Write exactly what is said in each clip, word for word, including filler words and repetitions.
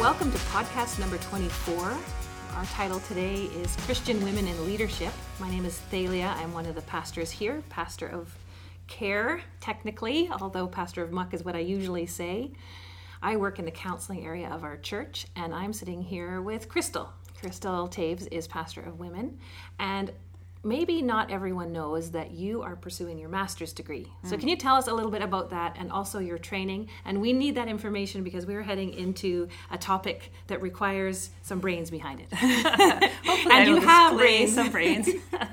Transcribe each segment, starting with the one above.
Welcome to podcast number twenty-four. Our title today is Christian Women in Leadership. My name is Thalia. I'm one of the pastors here, pastor of care, technically, although pastor of muck is what I usually say. I work in the counseling area of our church, and I'm sitting here with Crystal. Crystal Taves is pastor of women, and maybe not everyone knows that you are pursuing your master's degree. So can you tell us a little bit about that and also your training? And we need that information because we're heading into a topic that requires some brains behind it. Hopefully, and I you have brains. some brains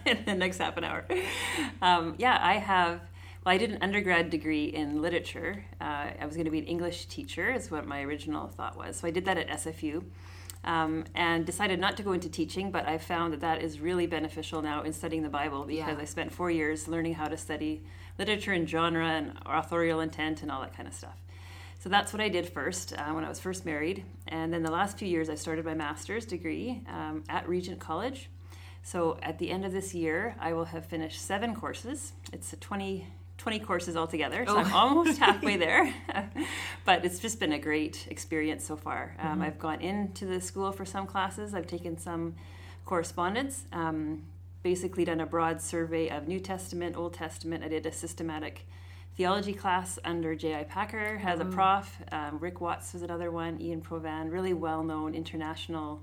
in the next half an hour. Um, yeah, I have. Well, I did an undergrad degree in literature. Uh, I was going to be an English teacher, is what my original thought was. So I did that at S F U. Um, and decided not to go into teaching, but I found that that is really beneficial now in studying the Bible, because yeah. I spent four years learning how to study literature and genre and authorial intent and all that kind of stuff. So that's what I did first uh, when I was first married. And then the last few years I started my master's degree um, at Regent College. So at the end of this year I will have finished seven courses. It's a twenty, twenty courses altogether, so oh. I'm almost halfway there. But it's just been a great experience so far. Um, mm-hmm. I've gone into the school for some classes. I've taken some correspondence, um, basically done a broad survey of New Testament, Old Testament. I did a systematic theology class under J I. Packer as mm-hmm. a prof. Um, Rick Watts was another one, Ian Provan, really well-known international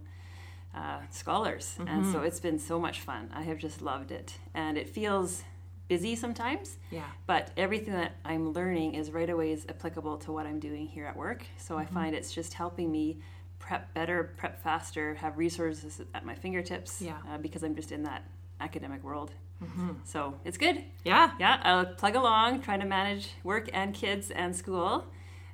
uh, scholars. Mm-hmm. And so it's been so much fun. I have just loved it. And it feels busy sometimes, yeah. but everything that I'm learning is right away is applicable to what I'm doing here at work. So mm-hmm. I find it's just helping me prep better, prep faster, have resources at my fingertips yeah. uh, because I'm just in that academic world. Mm-hmm. So it's good. Yeah. Yeah, I'll plug along, trying to manage work and kids and school.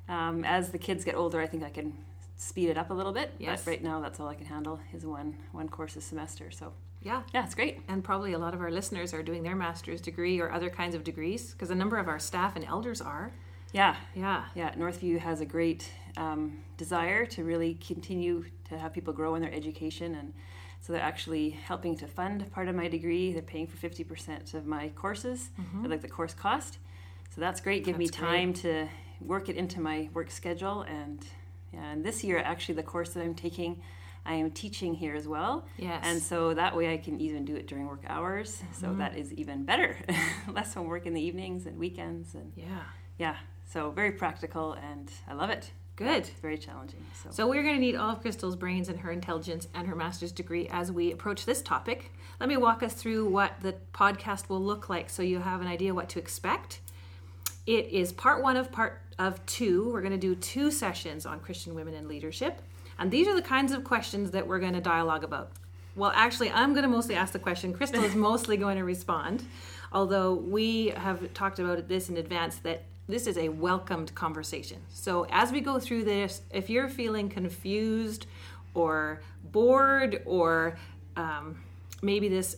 Um, as the kids get older, I think I can speed it up a little bit. Yes. But right now, that's all I can handle is one one course a semester. So. Yeah. Yeah, it's great. And probably a lot of our listeners are doing their master's degree or other kinds of degrees, because a number of our staff and elders are. Yeah. Yeah. Yeah. Northview has a great um, desire to really continue to have people grow in their education. And so they're actually helping to fund part of my degree. They're paying for fifty percent of my courses, mm-hmm. like the course cost. So that's great. Give that's me time great. to work it into my work schedule. And, and this year, actually, the course that I'm taking, I am teaching here as well, yes. and so that way I can even do it during work hours, mm-hmm. so that is even better. Less homework in the evenings and weekends. and Yeah. Yeah, so very practical, and I love it. Good. Yeah, very challenging. So. so we're going to need all of Crystal's brains and her intelligence and her master's degree as we approach this topic. Let me walk us through what the podcast will look like so you have an idea what to expect. It is part one of part of two. We're going to do two sessions on Christian women in leadership. And these are the kinds of questions that we're going to dialogue about. Well, actually, I'm going to mostly ask the question. Crystal is mostly going to respond, although we have talked about this in advance, that this is a welcomed conversation. So as we go through this, if you're feeling confused or bored, or um, maybe this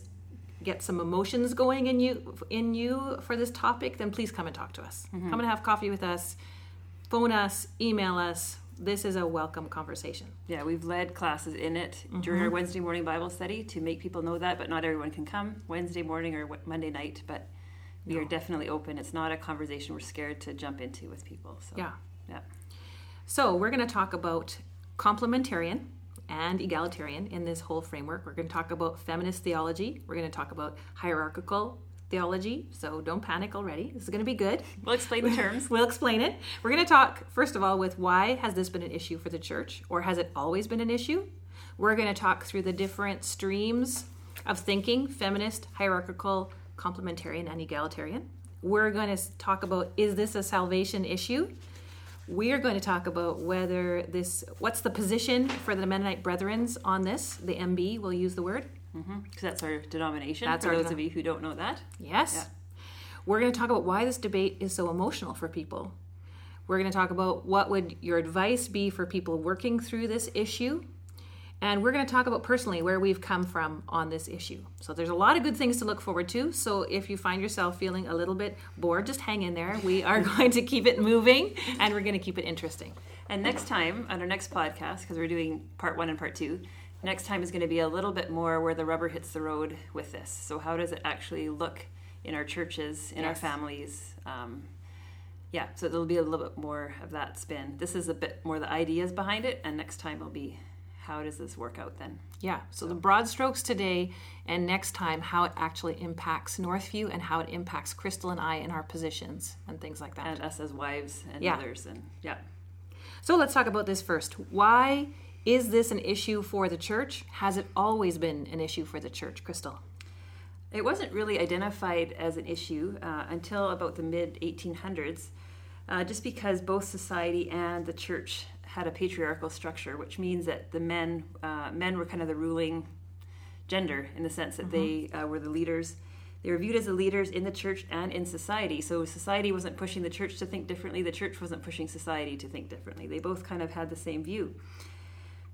gets some emotions going in you, in you for this topic, then please come and talk to us. Mm-hmm. Come and have coffee with us, phone us, email us. This is a welcome conversation. Yeah, we've led classes in it mm-hmm. during our Wednesday morning Bible study to make people know that, but not everyone can come Wednesday morning or Monday night, but we no. are definitely open. It's not a conversation we're scared to jump into with people. So, yeah. yeah. So we're going to talk about complementarian and egalitarian in this whole framework. We're going to talk about feminist theology. We're going to talk about hierarchical theology, so don't panic already. This is going to be good. We'll explain the terms. We'll explain it. We're going to talk, first of all, with why has this been an issue for the church, or has it always been an issue? We're going to talk through the different streams of thinking, feminist, hierarchical, complementarian, and egalitarian. We're going to talk about, is this a salvation issue? We're going to talk about whether this, what's the position for the Mennonite Brethren on this, the M B, we'll use the word. Because mm-hmm. that's our denomination, that's for our those denom- of you who don't know that. Yes. Yeah. We're going to talk about why this debate is so emotional for people. We're going to talk about what would your advice be for people working through this issue. And we're going to talk about personally where we've come from on this issue. So there's a lot of good things to look forward to. So if you find yourself feeling a little bit bored, just hang in there. We are going to keep it moving, and we're going to keep it interesting. And next time, on our next podcast, because we're doing part one and part two, next time is going to be a little bit more where the rubber hits the road with this. So how does it actually look in our churches, in yes. our families? Um, yeah, so there'll be a little bit more of that spin. This is a bit more the ideas behind it, and next time will be how does this work out then? Yeah, so, so the broad strokes today, and next time how it actually impacts Northview and how it impacts Crystal and I in our positions and things like that. And us as wives and yeah. others. And yeah. So let's talk about this first. Why is this an issue for the church? Has it always been an issue for the church, Crystal? It wasn't really identified as an issue uh, until about the mid eighteen hundreds, uh, just because both society and the church had a patriarchal structure, which means that the men uh, men were kind of the ruling gender in the sense that mm-hmm. they uh, were the leaders. They were viewed as the leaders in the church and in society. So society wasn't pushing the church to think differently. The church wasn't pushing society to think differently. They both kind of had the same view.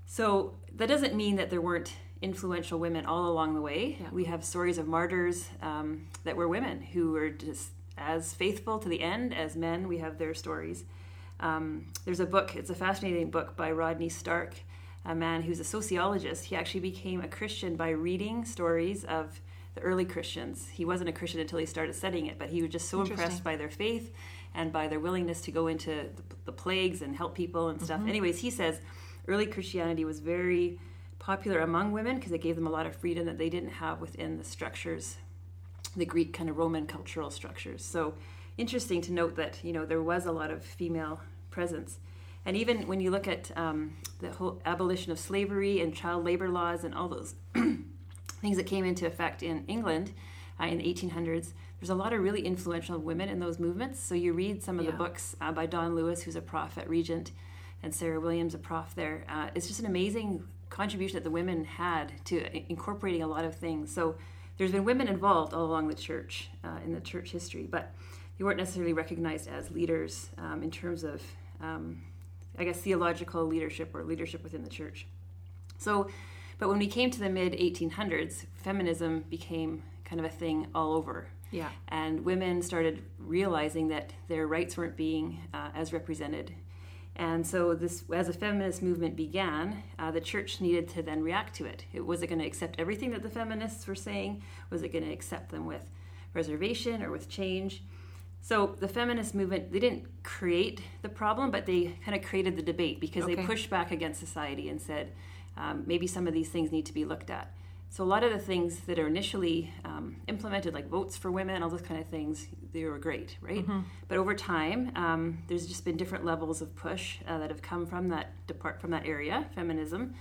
So that doesn't mean that there weren't influential women all along the way. Yeah. We have stories of martyrs um, that were women who were just as faithful to the end as men. We have their stories. Um, there's a book, it's a fascinating book by Rodney Stark, a man who's a sociologist. He actually became a Christian by reading stories of the early Christians. He wasn't a Christian until he started studying it, but he was just so impressed by their faith and by their willingness to go into the, the plagues and help people and stuff. Mm-hmm. Anyways, he says early Christianity was very popular among women because it gave them a lot of freedom that they didn't have within the structures, the Greek kind of Roman cultural structures. So interesting to note that, you know, there was a lot of female presence. And even when you look at um, the whole abolition of slavery and child labor laws and all those things that came into effect in England uh, in the eighteen hundreds, there's a lot of really influential women in those movements. So you read some of yeah. the books uh, by Don Lewis, who's a prof at Regent, and Sarah Williams, a prof there. Uh, it's just an amazing contribution that the women had to incorporating a lot of things. So there's been women involved all along the church, uh, in the church history, but they weren't necessarily recognized as leaders um, in terms of, um, I guess, theological leadership or leadership within the church. So, but when we came to the mid eighteen hundreds, feminism became kind of a thing all over. Yeah. And women started realizing that their rights weren't being uh, as represented. And so this, as a feminist movement began, uh, the church needed to then react to it. It was it going to accept everything that the feminists were saying? Was it going to accept them with reservation or with change? So the feminist movement, they didn't create the problem, but they kind of created the debate because okay. they pushed back against society and said, um, maybe some of these things need to be looked at. So a lot of the things that are initially um, implemented, like votes for women, all those kind of things, they were great, right? Mm-hmm. But over time, um, there's just been different levels of push uh, that have come from that depart from that area, feminism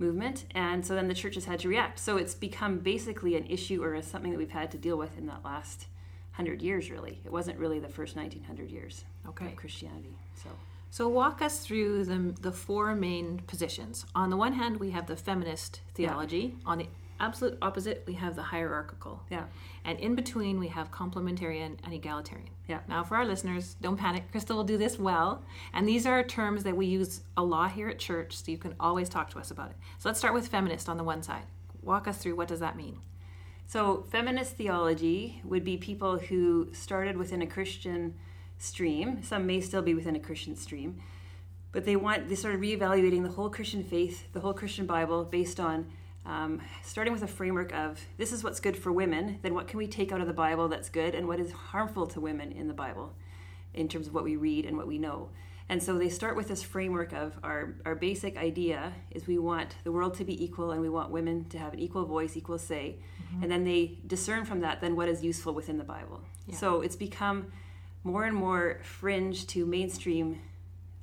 movement, and so then the church has had to react. So it's become basically an issue or something that we've had to deal with in that last hundred years, really. It wasn't really the first nineteen hundred years okay. of Christianity. So. So walk us through the the four main positions. On the one hand, we have the feminist theology. Yeah. On the absolute opposite, we have the hierarchical. Yeah. And in between, we have complementarian and egalitarian. Yeah. Now, for our listeners, don't panic. Crystal will do this well. And these are terms that we use a lot here at church, so you can always talk to us about it. So let's start with feminist on the one side. Walk us through, what does that mean? So feminist theology would be people who started within a Christian stream. Some may still be within a Christian stream. But they want they started reevaluating the whole Christian faith, the whole Christian Bible, based on Um, starting with a framework of this is what's good for women, then what can we take out of the Bible that's good, and what is harmful to women in the Bible in terms of what we read and what we know. And so they start with this framework of our, our basic idea is we want the world to be equal and we want women to have an equal voice, equal say. Mm-hmm. And then they discern from that then what is useful within the Bible. Yeah. So it's become more and more fringe to mainstream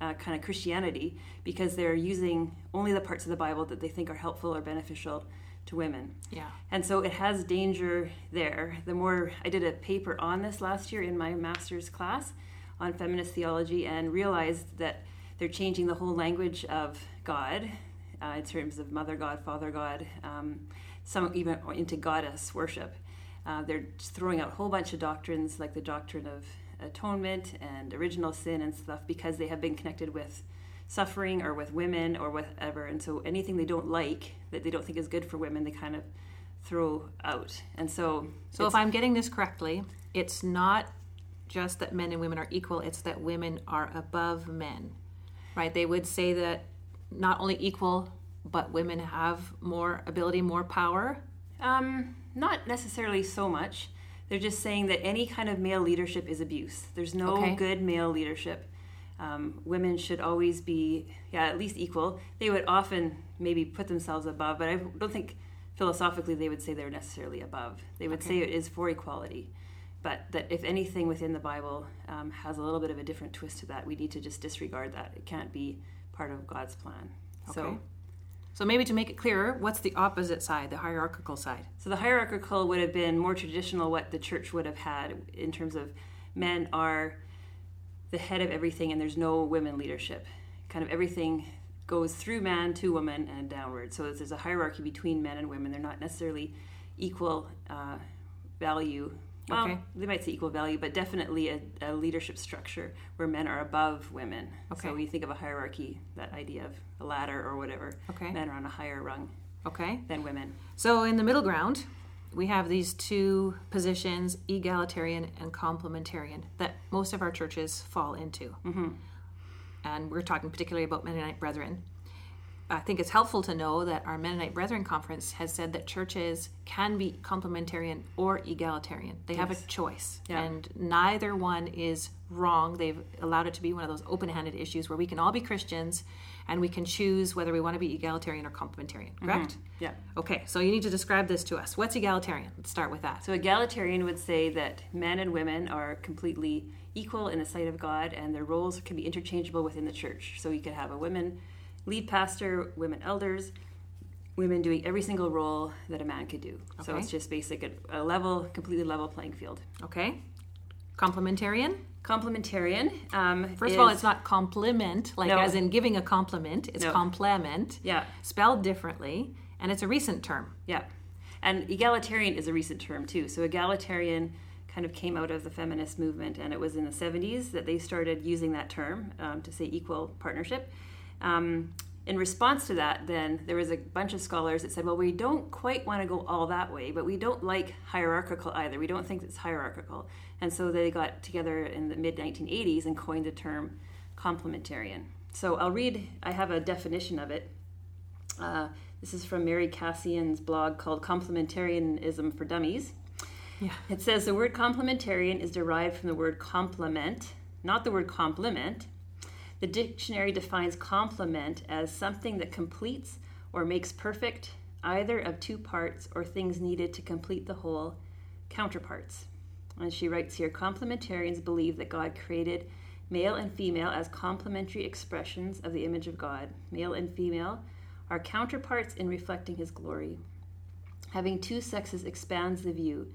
Uh, kind of Christianity because they're using only the parts of the Bible that they think are helpful or beneficial to women. Yeah. And so it has danger there. The more I did a paper on this last year in my master's class on feminist theology and realized that they're changing the whole language of God uh, in terms of Mother God, Father God, um, some even into goddess worship. Uh, they're just throwing out a whole bunch of doctrines like the doctrine of atonement and original sin and stuff because they have been connected with suffering or with women or whatever, and so anything they don't like that they don't think is good for women they kind of throw out. And so so if I'm getting this correctly, it's not just that men and women are equal, it's that women are above men, right? They would say that not only equal, but women have more ability, more power. Um not necessarily so much. They're just saying that any kind of male leadership is abuse. There's no okay. good male leadership. Um, women should always be, yeah, at least equal. They would often maybe put themselves above, but I don't think philosophically they would say they're necessarily above. They would okay. say it is for equality, but that if anything within the Bible um, has a little bit of a different twist to that, we need to just disregard that. It can't be part of God's plan. Okay. So, so maybe to make it clearer, what's the opposite side, the hierarchical side? So the hierarchical would have been more traditional what the church would have had in terms of men are the head of everything and there's no women leadership. Kind of everything goes through man to woman and downward. So there's a hierarchy between men and women. They're not necessarily equal uh, value. Well, okay. they might say equal value, but definitely a, a leadership structure where men are above women. Okay. So when you think of a hierarchy, that idea of a ladder or whatever, okay. men are on a higher rung okay. than women. So in the middle ground, we have these two positions, egalitarian and complementarian, that most of our churches fall into. Mm-hmm. And we're talking particularly about Mennonite Brethren. I think it's helpful to know that our Mennonite Brethren Conference has said that churches can be complementarian or egalitarian. They yes. have a choice. Yeah. And neither one is wrong. They've allowed it to be one of those open-handed issues where we can all be Christians and we can choose whether we want to be egalitarian or complementarian, correct? Mm-hmm. Yeah. Okay, so you need to describe this to us. What's egalitarian? Let's start with that. So egalitarian would say that men and women are completely equal in the sight of God and their roles can be interchangeable within the church. So you could have a women lead pastor, women elders, women doing every single role that a man could do. Okay. So it's just basic, a level, completely level playing field. Okay. Complementarian? Complementarian. Um, First is, of all, it's not compliment, like no. as in giving a compliment. It's no. complement. Yeah. Spelled differently. And it's a recent term. Yeah. And egalitarian is a recent term too. So egalitarian kind of came out of the feminist movement, and it was in the seventies that they started using that term um, to say equal partnership. Um, in response to that, then, there was a bunch of scholars that said, well, we don't quite want to go all that way, but we don't like hierarchical either. We don't think it's hierarchical. And so they got together in the mid nineteen eighties and coined the term complementarian. So I'll read, I have a definition of it. Uh, this is from Mary Cassian's blog called Complementarianism for Dummies. Yeah. It says, the word complementarian is derived from the word complement, not the word complement. The dictionary defines complement as something that completes or makes perfect either of two parts or things needed to complete the whole counterparts. And she writes here, complementarians believe that God created male and female as complementary expressions of the image of God. Male and female are counterparts in reflecting his glory. Having two sexes expands the view.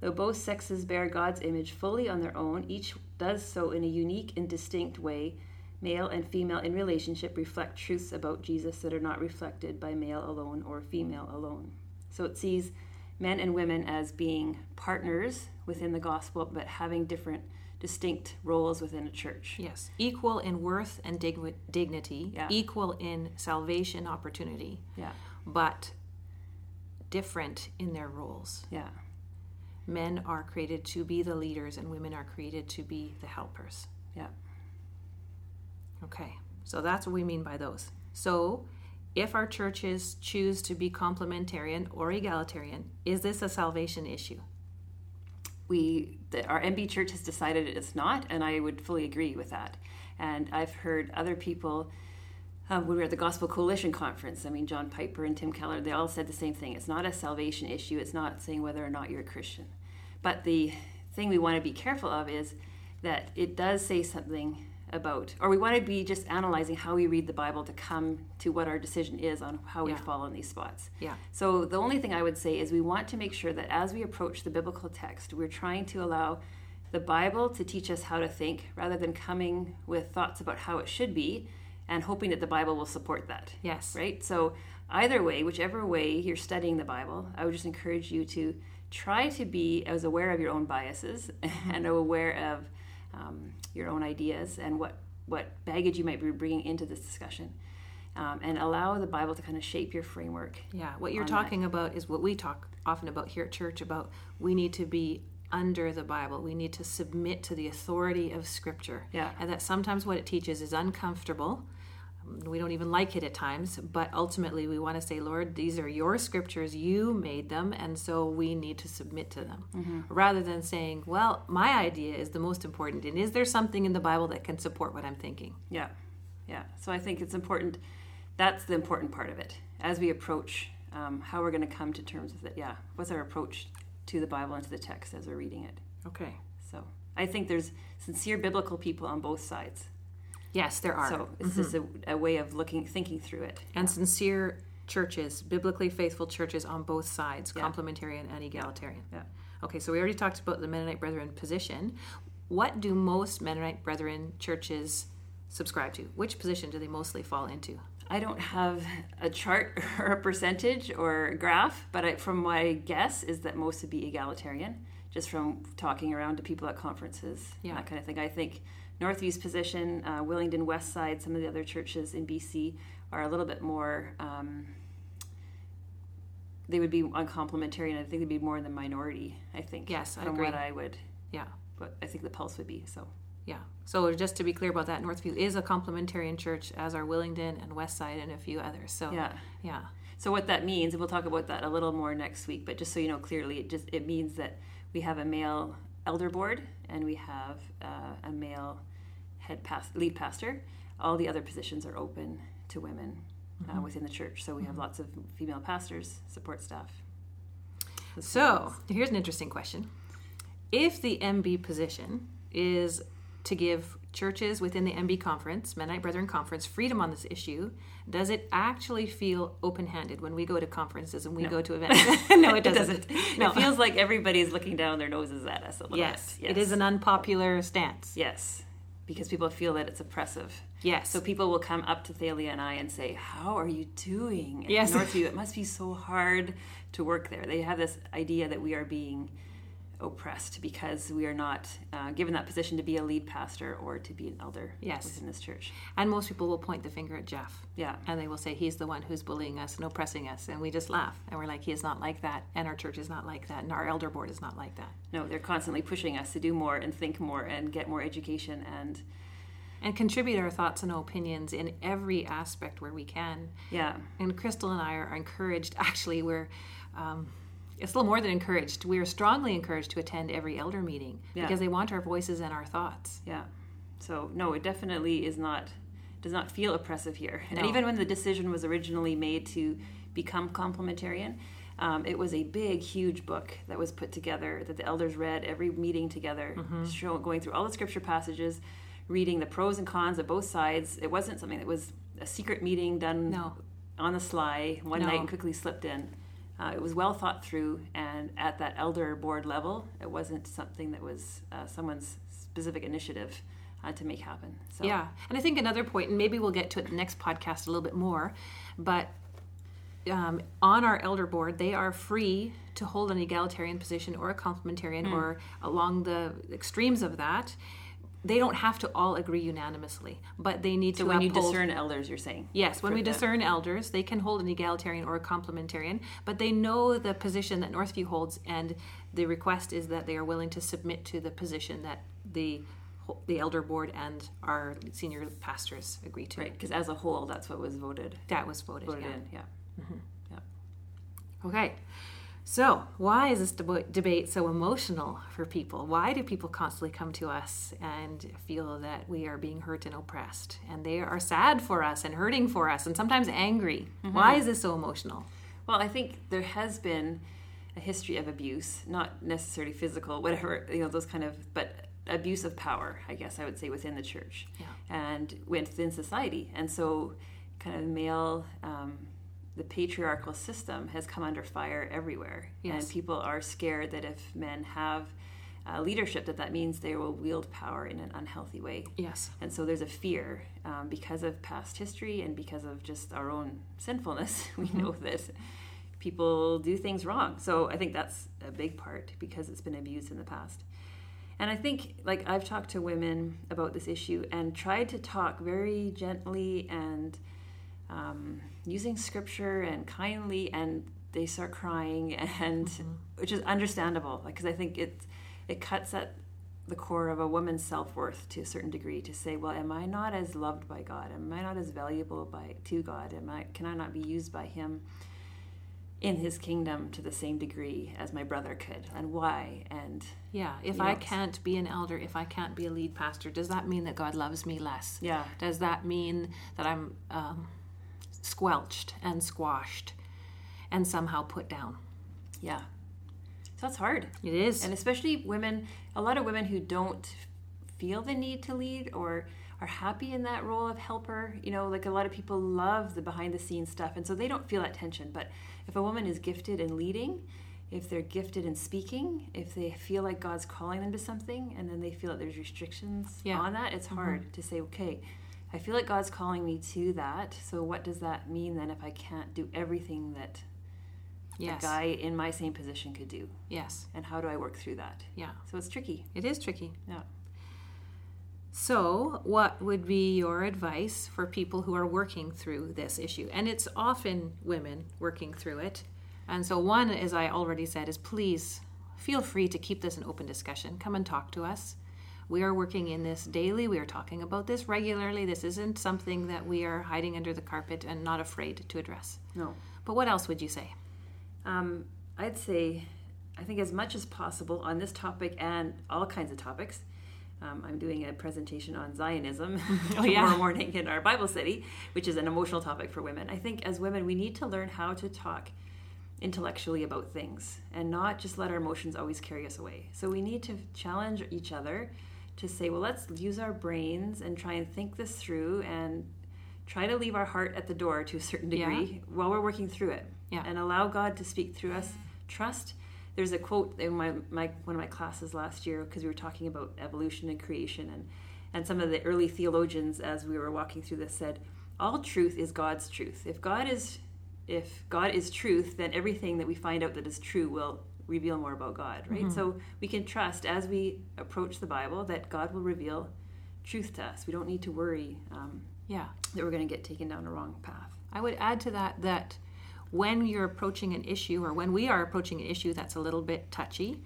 Though both sexes bear God's image fully on their own, each does so in a unique and distinct way. Male and female in relationship reflect truths about Jesus that are not reflected by male alone or female alone. So it sees men and women as being partners within the gospel, but having different, distinct roles within a church. Yes, equal in worth and dig- dignity, yeah. equal in salvation opportunity, yeah. but different in their roles. Yeah. Men are created to be the leaders and women are created to be the helpers. Yeah. Okay, so that's what we mean by those. So if our churches choose to be complementarian or egalitarian, is this a salvation issue? We, the, our M B church has decided it's not, and I would fully agree with that. And I've heard other people, uh, when we were at the Gospel Coalition Conference, I mean, John Piper and Tim Keller, they all said the same thing. It's not a salvation issue. It's not saying whether or not you're a Christian. But the thing we want to be careful of is that it does say something about, or we want to be just analyzing how we read the Bible to come to what our decision is on how we yeah. fall in these spots. Yeah. So the only thing I would say is we want to make sure that as we approach the biblical text, we're trying to allow the Bible to teach us how to think rather than coming with thoughts about how it should be and hoping that the Bible will support that. Yes. Right? So either way, whichever way you're studying the Bible, I would just encourage you to try to be as aware of your own biases mm-hmm. and aware of Um, your own ideas and what, what baggage you might be bringing into this discussion, um, and allow the Bible to kind of shape your framework. Yeah, what you're talking that. about is what we talk often about here at church, about we need to be under the Bible. We need to submit to the authority of Scripture. Yeah. And that sometimes what it teaches is uncomfortable. we don't even like it at times, but ultimately we want to say, Lord, these are your scriptures, you made them, and so we need to submit to them. Mm-hmm. Rather than saying, well, my idea is the most important, and is there something in the Bible that can support what I'm thinking? Yeah, yeah. So I think it's important, that's the important part of it, as we approach um, how we're going to come to terms with it. Yeah, what's our approach to the Bible and to the text as we're reading it? Okay. So I think there's sincere biblical people on both sides. Yes, there are. So it's mm-hmm. just a, a way of looking, thinking through it. And yeah. sincere churches, biblically faithful churches on both sides, yeah. complementarian and egalitarian. Yeah. Okay, so we already talked about the Mennonite Brethren position. What do most Mennonite Brethren churches subscribe to? Which position do they mostly fall into? I don't have a chart or a percentage or a graph, but I, from my guess is that most would be egalitarian, just from talking around to people at conferences, yeah. that kind of thing. I think Northview's position, uh, Willingdon, Westside, some of the other churches in B C are a little bit more, um, they would be uncomplimentary, and I think they'd be more in the minority, I think. Yes, I agree. From what I would, yeah. But I think the pulse would be, so. Yeah, so just to be clear about that, Northview is a complementarian church, as are Willingdon and Westside and a few others, so. Yeah. Yeah. So what that means, and we'll talk about that a little more next week, but just so you know clearly, it just it means that we have a male elder board, and we have uh, a male head past, lead pastor. All the other positions are open to women uh, mm-hmm. within the church. So we have mm-hmm. lots of female pastors, support staff. So here's an interesting question. If the M B position is to give churches within the M B conference, Mennonite Brethren Conference, freedom on this issue, does it actually feel open-handed when we go to conferences and we no. go to events? No, it doesn't. It doesn't. No. It feels like everybody's looking down their noses at us a little yes. bit. Yes, it is an unpopular stance. Yes, because people feel that it's oppressive. Yes. So people will come up to Thalia and I and say, how are you doing at yes. Northview? It must be so hard to work there. They have this idea that we are being oppressed because we are not uh, given that position to be a lead pastor or to be an elder yes. within this church. And most people will point the finger at Jeff. Yeah. And they will say, he's the one who's bullying us and oppressing us. And we just laugh. And we're like, he is not like that. And our church is not like that. And our elder board is not like that. No, they're constantly pushing us to do more and think more and get more education and And contribute our thoughts and opinions in every aspect where we can. Yeah. And Crystal and I are encouraged. Actually, we're... Um, It's a little more than encouraged. We are strongly encouraged to attend every elder meeting yeah. because they want our voices and our thoughts. Yeah. So, no, it definitely is not, does not feel oppressive here. No. And even when the decision was originally made to become complementarian, um, it was a big, huge book that was put together that the elders read every meeting together, mm-hmm. show, going through all the scripture passages, reading the pros and cons of both sides. It wasn't something that was a secret meeting done no. on the sly one no. night and quickly slipped in. Uh, it was well thought through, and at that elder board level, it wasn't something that was uh, someone's specific initiative uh, to make happen. So. Yeah, and I think another point, and maybe we'll get to it in the next podcast a little bit more, but um, on our elder board, they are free to hold an egalitarian position or a complementarian mm. or along the extremes of that. They don't have to all agree unanimously, but they need so to when uphold... you discern elders, you're saying? Yes, when we that. discern elders, they can hold an egalitarian or a complementarian, but they know the position that Northview holds, and the request is that they are willing to submit to the position that the the elder board and our senior pastors agree to. Right, because as a whole, that's what was voted. That was voted, voted yeah. in, yeah. Mm-hmm. yeah. Okay. So, why is this deb- debate so emotional for people? Why do people constantly come to us and feel that we are being hurt and oppressed? And they are sad for us and hurting for us and sometimes angry. Mm-hmm. Why is this so emotional? Well, I think there has been a history of abuse, not necessarily physical, whatever, you know, those kind of, but abuse of power, I guess I would say, within the church yeah. and within society. And so, kind of male... Um, the patriarchal system has come under fire everywhere. Yes. And people are scared that if men have uh, leadership, that that means they will wield power in an unhealthy way. Yes. And so there's a fear um, because of past history and because of just our own sinfulness. We mm-hmm. know that people do things wrong. So I think that's a big part because it's been abused in the past. And I think, like, I've talked to women about this issue and tried to talk very gently and Um, using scripture and kindly, and they start crying, and mm-hmm. which is understandable because I think it it cuts at the core of a woman's self-worth to a certain degree, to say, well, am I not as loved by God? Am I not as valuable by to God? Am I, can I not be used by him in his kingdom to the same degree as my brother could? And why? And yeah, if I know, can't be an elder, if I can't be a lead pastor, does that mean that God loves me less? Yeah. Does that mean that I'm um, squelched and squashed and somehow put down? Yeah. So that's hard. It is. And especially women, a lot of women who don't feel the need to lead or are happy in that role of helper. You know, like a lot of people love the behind the scenes stuff, and so they don't feel that tension. But if a woman is gifted in leading, if they're gifted in speaking, if they feel like God's calling them to something, and then they feel that there's restrictions yeah. on that, it's mm-hmm. hard to say, okay, I feel like God's calling me to that, so what does that mean then if I can't do everything that yes. a guy in my same position could do? Yes. And how do I work through that? Yeah. So it's tricky. It is tricky. Yeah. So what would be your advice for people who are working through this issue? And it's often women working through it. And so one, as I already said, is please feel free to keep this an open discussion. Come and talk to us. We are working in this daily. We are talking about this regularly. This isn't something that we are hiding under the carpet and not afraid to address. No. But what else would you say? Um, I'd say, I think as much as possible on this topic and all kinds of topics. Um, I'm doing a presentation on Zionism oh, yeah. tomorrow morning in our Bible study, which is an emotional topic for women. I think as women, we need to learn how to talk intellectually about things and not just let our emotions always carry us away. So we need to challenge each other to say, well, let's use our brains and try and think this through and try to leave our heart at the door to a certain degree yeah. while we're working through it yeah. and allow God to speak through us. Trust. There's a quote in my, my one of my classes last year, because we were talking about evolution and creation, and, and some of the early theologians, as we were walking through this, said, all truth is God's truth. If God is if God is truth, then everything that we find out that is true will reveal more about God, right? Mm-hmm. So we can trust, as we approach the Bible, that God will reveal truth to us. We don't need to worry um, yeah. that we're going to get taken down a wrong path. I would add to that that when you're approaching an issue, or when we are approaching an issue that's a little bit touchy,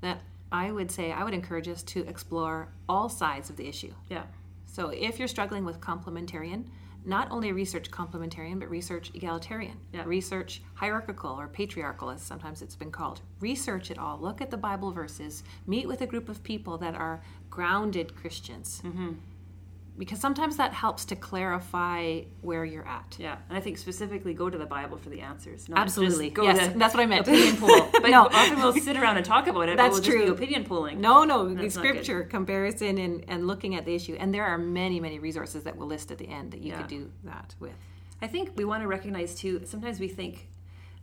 that I would say I would encourage us to explore all sides of the issue. Yeah. So if you're struggling with complementarian, not only research complementarian, but research egalitarian, yeah. research hierarchical or patriarchal, as sometimes it's been called. Research it all. Look at the Bible verses. Meet with a group of people that are grounded Christians. Mm-hmm. Because sometimes that helps to clarify where you're at. Yeah, and I think specifically go to the Bible for the answers. Not Absolutely. Just go yes, to that's what I meant. Opinion poll. But no. often we'll sit around and talk about it, that's but we'll true. Just be opinion polling. No, no, scripture comparison and, and looking at the issue. And there are many, many resources that we'll list at the end that you yeah. could do that with. I think we want to recognize, too, sometimes we think,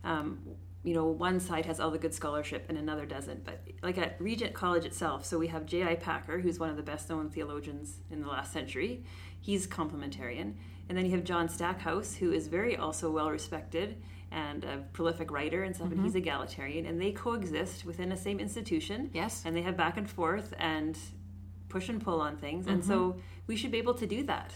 um, you know, one side has all the good scholarship and another doesn't. But like at Regent College itself, so we have J I Packer, who's one of the best-known theologians in the last century. He's complementarian. And then you have John Stackhouse, who is very also well-respected and a prolific writer and stuff, mm-hmm. and he's egalitarian. And they coexist within the same institution. Yes. And they have back and forth and push and pull on things. Mm-hmm. And so we should be able to do that.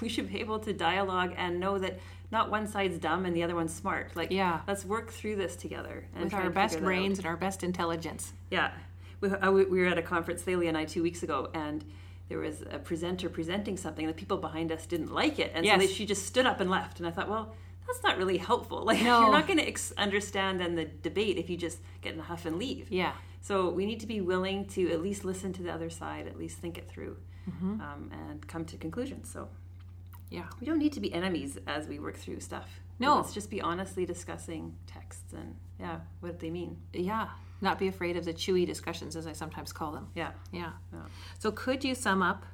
We should be able to dialogue and know that not one side's dumb and the other one's smart. Like, yeah. let's work through this together. And with our best brains out. And our best intelligence. Yeah. We, we were at a conference, Thalia and I, two weeks ago, and there was a presenter presenting something, and the people behind us didn't like it. And yes. so they, she just stood up and left. And I thought, well, that's not really helpful. Like, no. you're not going to ex- understand then the debate if you just get in a huff and leave. Yeah. So we need to be willing to at least listen to the other side, at least think it through, mm-hmm. um, and come to conclusions. So yeah, we don't need to be enemies as we work through stuff. No. Let's just be honestly discussing texts and, yeah, what they mean. Yeah. Not be afraid of the chewy discussions, as I sometimes call them. Yeah. Yeah. yeah. So could you sum up,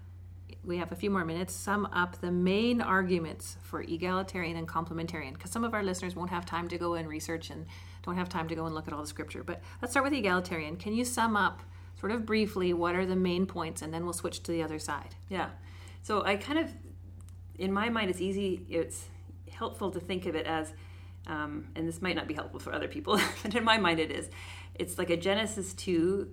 we have a few more minutes, sum up the main arguments for egalitarian and complementarian? Because some of our listeners won't have time to go and research and don't have time to go and look at all the scripture. But let's start with egalitarian. Can you sum up sort of briefly what are the main points, and then we'll switch to the other side? Yeah. So I kind of, in my mind, it's easy, it's helpful to think of it as, um, and this might not be helpful for other people, but in my mind it is, it's like a Genesis two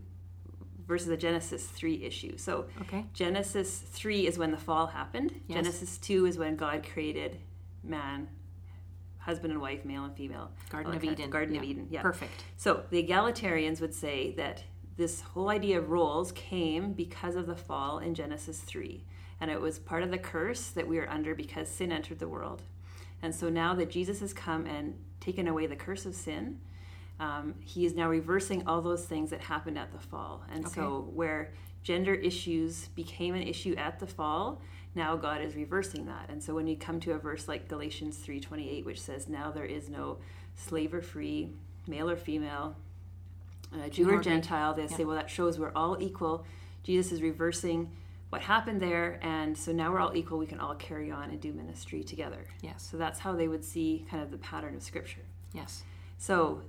versus a Genesis three issue. So okay. Genesis three is when the fall happened. Yes. Genesis two is when God created man, husband and wife, male and female. Garden of Eden. Garden yeah. of Eden, yeah. Perfect. So the egalitarians would say that this whole idea of roles came because of the fall in Genesis three. And it was part of the curse that we are under because sin entered the world. And so now that Jesus has come and taken away the curse of sin, um, he is now reversing all those things that happened at the fall. And okay. so where gender issues became an issue at the fall, now God is reversing that. And so when you come to a verse like Galatians three twenty-eight, which says, now there is no slave or free, male or female, uh, Jew or Gentile, they yeah. say, well, that shows we're all equal. Jesus is reversing what happened there, and so now we're all equal, we can all carry on and do ministry together. Yes. So that's how they would see kind of the pattern of Scripture. Yes. So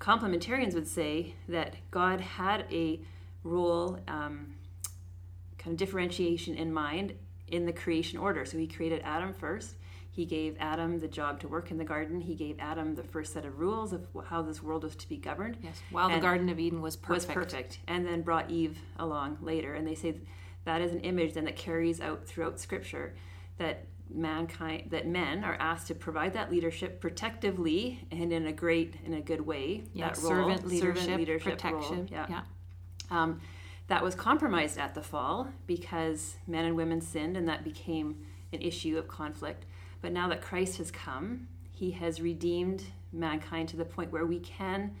complementarians would say that God had a role, um, kind of differentiation in mind in the creation order. So he created Adam first. He gave Adam the job to work in the garden. He gave Adam the first set of rules of how this world was to be governed. Yes. While the Garden of Eden was perfect. Was perfect. And then brought Eve along later. And they say that is an image then that carries out throughout Scripture, that mankind, that men are asked to provide that leadership protectively and in a great, in a good way. Yeah, that servant role, leadership, servant leadership, protection. Role. Yeah. yeah. Um, that was compromised at the fall because men and women sinned, and that became an issue of conflict. But now that Christ has come, he has redeemed mankind to the point where we can,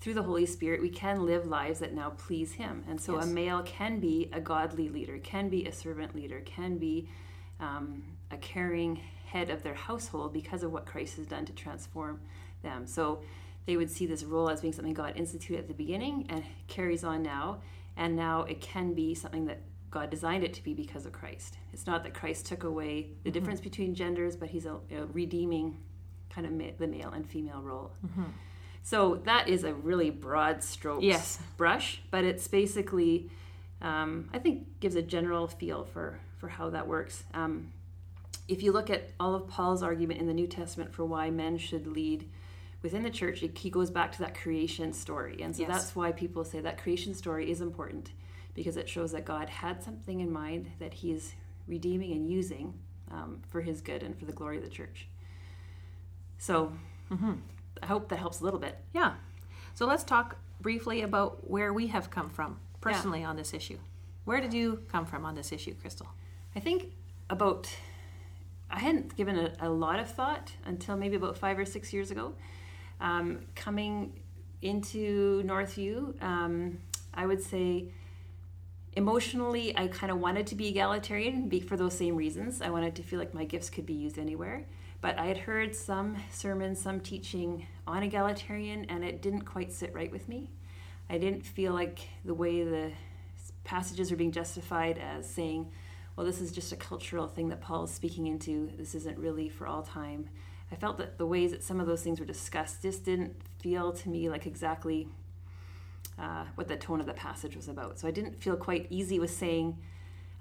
through the Holy Spirit, we can live lives that now please him. And so yes. a male can be a godly leader, can be a servant leader, can be um, a caring head of their household because of what Christ has done to transform them. So they would see this role as being something God instituted at the beginning and carries on now. And now it can be something that God designed it to be because of Christ. It's not that Christ took away the mm-hmm. difference between genders, but he's a, a redeeming kind of ma- the male and female role. Mm-hmm. So that is a really broad strokes yes. brush, but it's basically, um, I think, gives a general feel for, for how that works. Um, if you look at all of Paul's argument in the New Testament for why men should lead within the church, it, he goes back to that creation story. And so yes. that's why people say that creation story is important, because it shows that God had something in mind that he is redeeming and using um, for his good and for the glory of the church. So... Mm-hmm. I hope that helps a little bit. Yeah. So let's talk briefly about where we have come from personally yeah. on this issue. Where did you come from on this issue, Crystal? I think about, I hadn't given a, a lot of thought until maybe about five or six years ago. Um, coming into Northview, um, I would say emotionally I kind of wanted to be egalitarian be, for those same reasons. I wanted to feel like my gifts could be used anywhere. But I had heard some sermons, some teaching on egalitarian, and it didn't quite sit right with me. I didn't feel like the way the passages were being justified as saying, well, this is just a cultural thing that Paul is speaking into. This isn't really for all time. I felt that the ways that some of those things were discussed just didn't feel to me like exactly uh, what the tone of the passage was about. So I didn't feel quite easy with saying,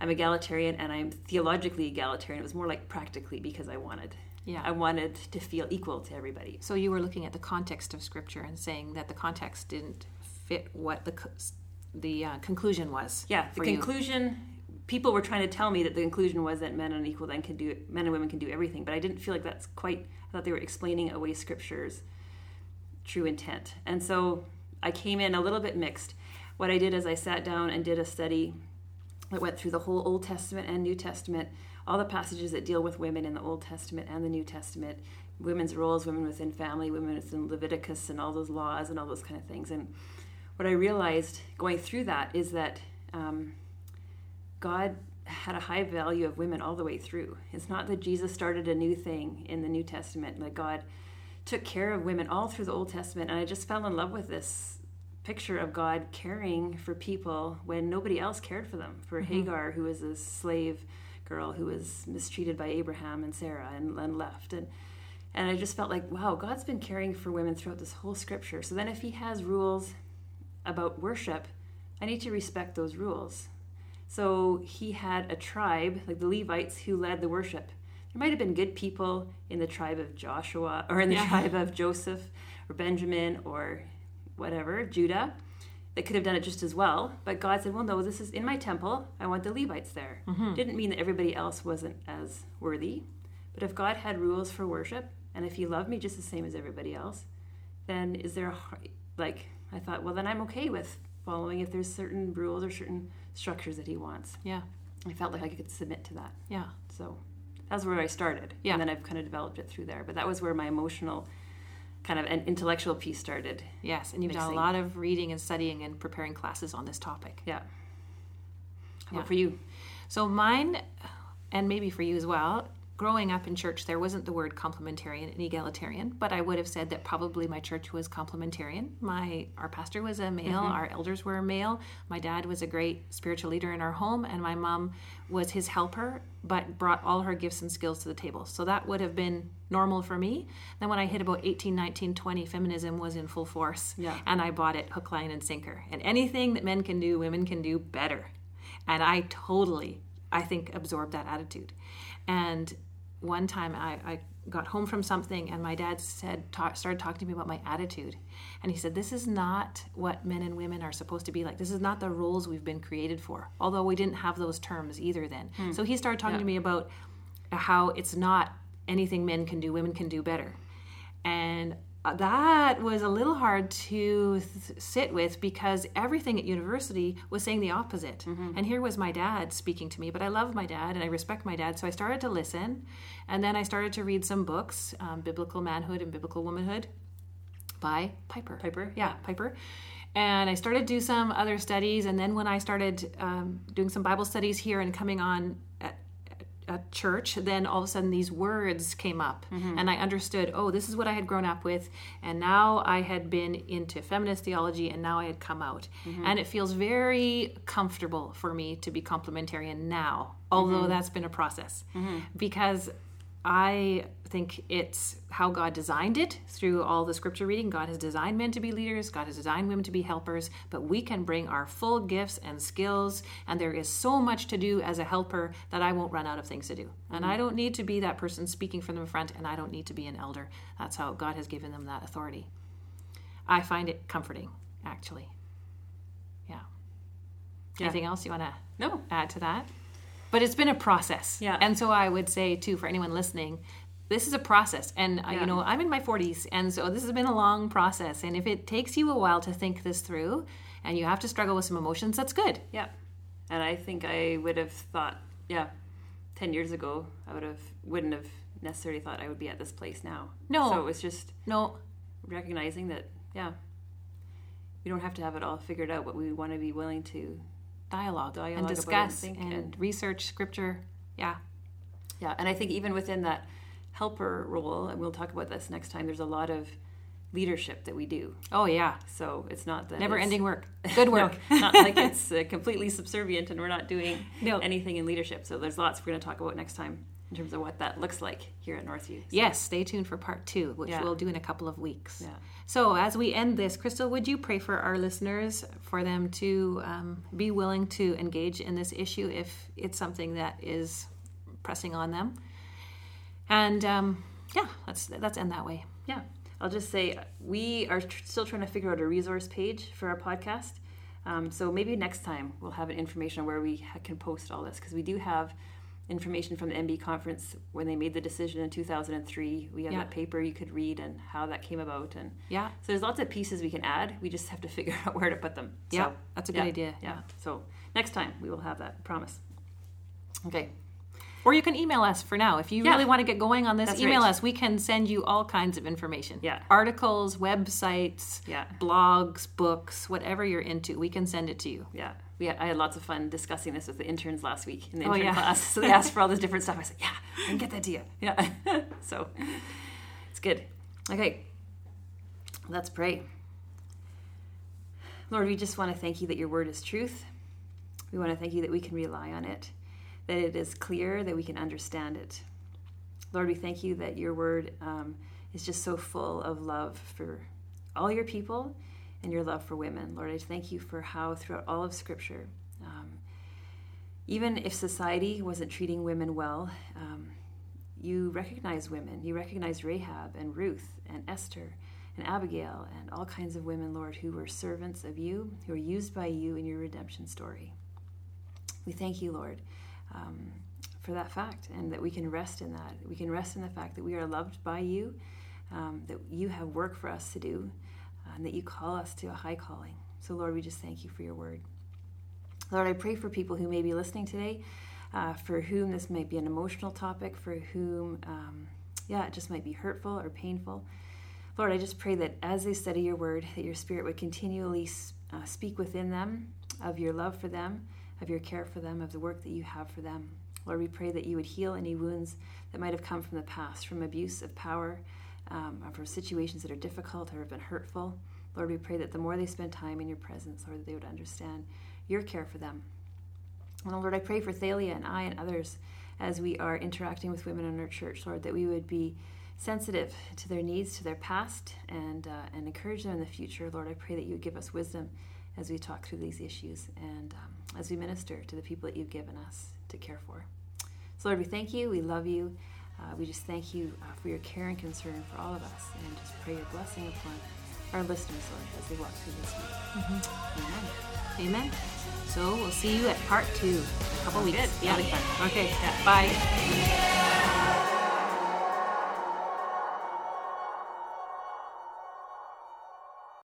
I'm egalitarian and I'm theologically egalitarian. It was more like practically, because I wanted Yeah. I wanted to feel equal to everybody. So you were looking at the context of Scripture and saying that the context didn't fit what the the uh, conclusion was. Yeah, the conclusion. You. People were trying to tell me that the conclusion was that men and equal then can do men and women can do everything, but I didn't feel like that's quite. I thought they were explaining away Scripture's true intent, and so I came in a little bit mixed. What I did is I sat down and did a study that went through the whole Old Testament and New Testament. All the passages that deal with women in the Old Testament and the New Testament, women's roles, women within family, women within Leviticus and all those laws and all those kind of things. And what I realized going through that is that um, God had a high value of women all the way through. It's not that Jesus started a new thing in the New Testament, but God took care of women all through the Old Testament. And I just fell in love with this picture of God caring for people when nobody else cared for them. For mm-hmm. Hagar, who was a slave girl who was mistreated by Abraham and Sarah and, and left. And and I just felt like, wow, God's been caring for women throughout this whole Scripture. So then if he has rules about worship, I need to respect those rules. So he had a tribe, like the Levites, who led the worship. There might have been good people in the tribe of Joshua or in the yeah. tribe of Joseph or Benjamin or whatever, Judah. They could have done it just as well, but God said, well, no, this is in my temple. I want the Levites there. Mm-hmm. Didn't mean that everybody else wasn't as worthy, but if God had rules for worship, and if he loved me just the same as everybody else, then is there a, like, I thought, well, then I'm okay with following if there's certain rules or certain structures that he wants. Yeah. I felt like I could submit to that. Yeah. So that's where I started. Yeah. And then I've kind of developed it through there. But that was where my emotional kind of an intellectual piece started. Yes, and you've mixing. done a lot of reading and studying and preparing classes on this topic. Yeah. How yeah. about for you? So mine, and maybe for you as well, growing up in church, there wasn't the word complementarian and egalitarian, but I would have said that probably my church was complementarian. My Our pastor was a male, mm-hmm. our elders were a male, my dad was a great spiritual leader in our home, and my mom was his helper, but brought all her gifts and skills to the table. So that would have been normal for me. Then when I hit about eighteen, nineteen, twenty, feminism was in full force, yeah. and I bought it hook, line, and sinker. And anything that men can do, women can do better. And I totally, I think, absorbed that attitude. And one time I, I got home from something and my dad said, talk, started talking to me about my attitude. And he said, this is not what men and women are supposed to be like. This is not the roles we've been created for. Although we didn't have those terms either then. Hmm. So he started talking yeah. to me about how it's not anything men can do, women can do better. And that was a little hard to th- sit with because everything at university was saying the opposite. Mm-hmm. And here was my dad speaking to me, but I love my dad and I respect my dad. So I started to listen, and then I started to read some books, um, Biblical Manhood and Biblical Womanhood by Piper. Piper, yeah, Piper. And I started to do some other studies, and then when I started um, doing some Bible studies here and coming on at a church, then all of a sudden these words came up, mm-hmm. and I understood, oh, this is what I had grown up with, and now I had been into feminist theology, and now I had come out. Mm-hmm. And it feels very comfortable for me to be complementarian now, although mm-hmm. that's been a process, mm-hmm. because I think it's how God designed it through all the scripture reading. God has designed men to be leaders. God has designed women to be helpers, but we can bring our full gifts and skills, and there is so much to do as a helper that I won't run out of things to do. Mm-hmm. And I don't need to be that person speaking from the front, and I don't need to be an elder. That's how God has given them that authority. I find it comforting, actually. Yeah. yeah. Anything else you want to no. add to that? But it's been a process. Yeah. And so I would say, too, for anyone listening, this is a process. And, yeah. uh, you know, I'm in my forties, and so this has been a long process. And if it takes you a while to think this through and you have to struggle with some emotions, that's good. Yeah. And I think I would have thought, yeah, ten years ago, I would have, wouldn't have necessarily thought I would be at this place now. No. So it was just no recognizing that, yeah, we don't have to have it all figured out, but we want to be willing to Dialogue, dialogue and discuss and, and, and research scripture. Yeah. Yeah. And I think even within that helper role, and we'll talk about this next time, there's a lot of leadership that we do. Oh, yeah. So it's not that. Never ending work. Good work. No, not like it's uh, completely subservient and we're not doing no. anything in leadership. So there's lots we're going to talk about next time in terms of what that looks like here at Northview. So. Yes. Stay tuned for part two, which yeah. we'll do in a couple of weeks. Yeah. So as we end this, Crystal, would you pray for our listeners, for them to um, be willing to engage in this issue if it's something that is pressing on them? And um, yeah, let's, let's end that way. Yeah. I'll just say we are tr- still trying to figure out a resource page for our podcast. Um, so maybe next time we'll have an information on where we ha- can post all this, because we do have information from the M B conference when they made the decision in two thousand three. We have yeah. that paper you could read and how that came about, and yeah so there's lots of pieces we can add. We just have to figure out where to put them. Yeah so, that's a good yeah, idea yeah. yeah so next time we will have that, I promise. Okay. Or you can email us for now if you yeah. really want to get going on this. That's email right. us. We can send you all kinds of information, yeah articles, websites, yeah blogs, books, whatever you're into. We can send it to you. yeah We had, I had lots of fun discussing this with the interns last week in the intern oh, yeah. class. So they asked for all this different stuff. I said, yeah, I can get that to you. Yeah. So it's good. Okay, let's pray. Lord, we just want to thank you that your word is truth. We want to thank you that we can rely on it, that it is clear, that we can understand it. Lord, we thank you that your word um, is just so full of love for all your people, and your love for women. Lord, I thank you for how throughout all of Scripture, um, even if society wasn't treating women well, um, you recognize women. You recognize Rahab and Ruth and Esther and Abigail and all kinds of women, Lord, who were servants of you, who were used by you in your redemption story. We thank you, Lord, um, for that fact, and that we can rest in that. We can rest in the fact that we are loved by you, um, that you have work for us to do, and that you call us to a high calling. So, Lord, we just thank you for your word. Lord, I pray for people who may be listening today, uh, for whom this might be an emotional topic, for whom, um, yeah, it just might be hurtful or painful. Lord, I just pray that as they study your word, that your Spirit would continually uh, speak within them of your love for them, of your care for them, of the work that you have for them. Lord, we pray that you would heal any wounds that might have come from the past, from abuse of power, um, or from situations that are difficult or have been hurtful. Lord, we pray that the more they spend time in your presence, Lord, that they would understand your care for them. And Lord, I pray for Thalia and I and others as we are interacting with women in our church, Lord, that we would be sensitive to their needs, to their past, and uh, and encourage them in the future. Lord, I pray that you would give us wisdom as we talk through these issues and um, as we minister to the people that you've given us to care for. So Lord, we thank you, we love you, uh, we just thank you uh, for your care and concern for all of us, and just pray your blessing upon our listeners, Lord, as we walk through this week. Mm-hmm. Amen. Amen. So we'll see you at part two in a couple Sounds weeks. Good. Yeah. Okay. Yeah. Bye.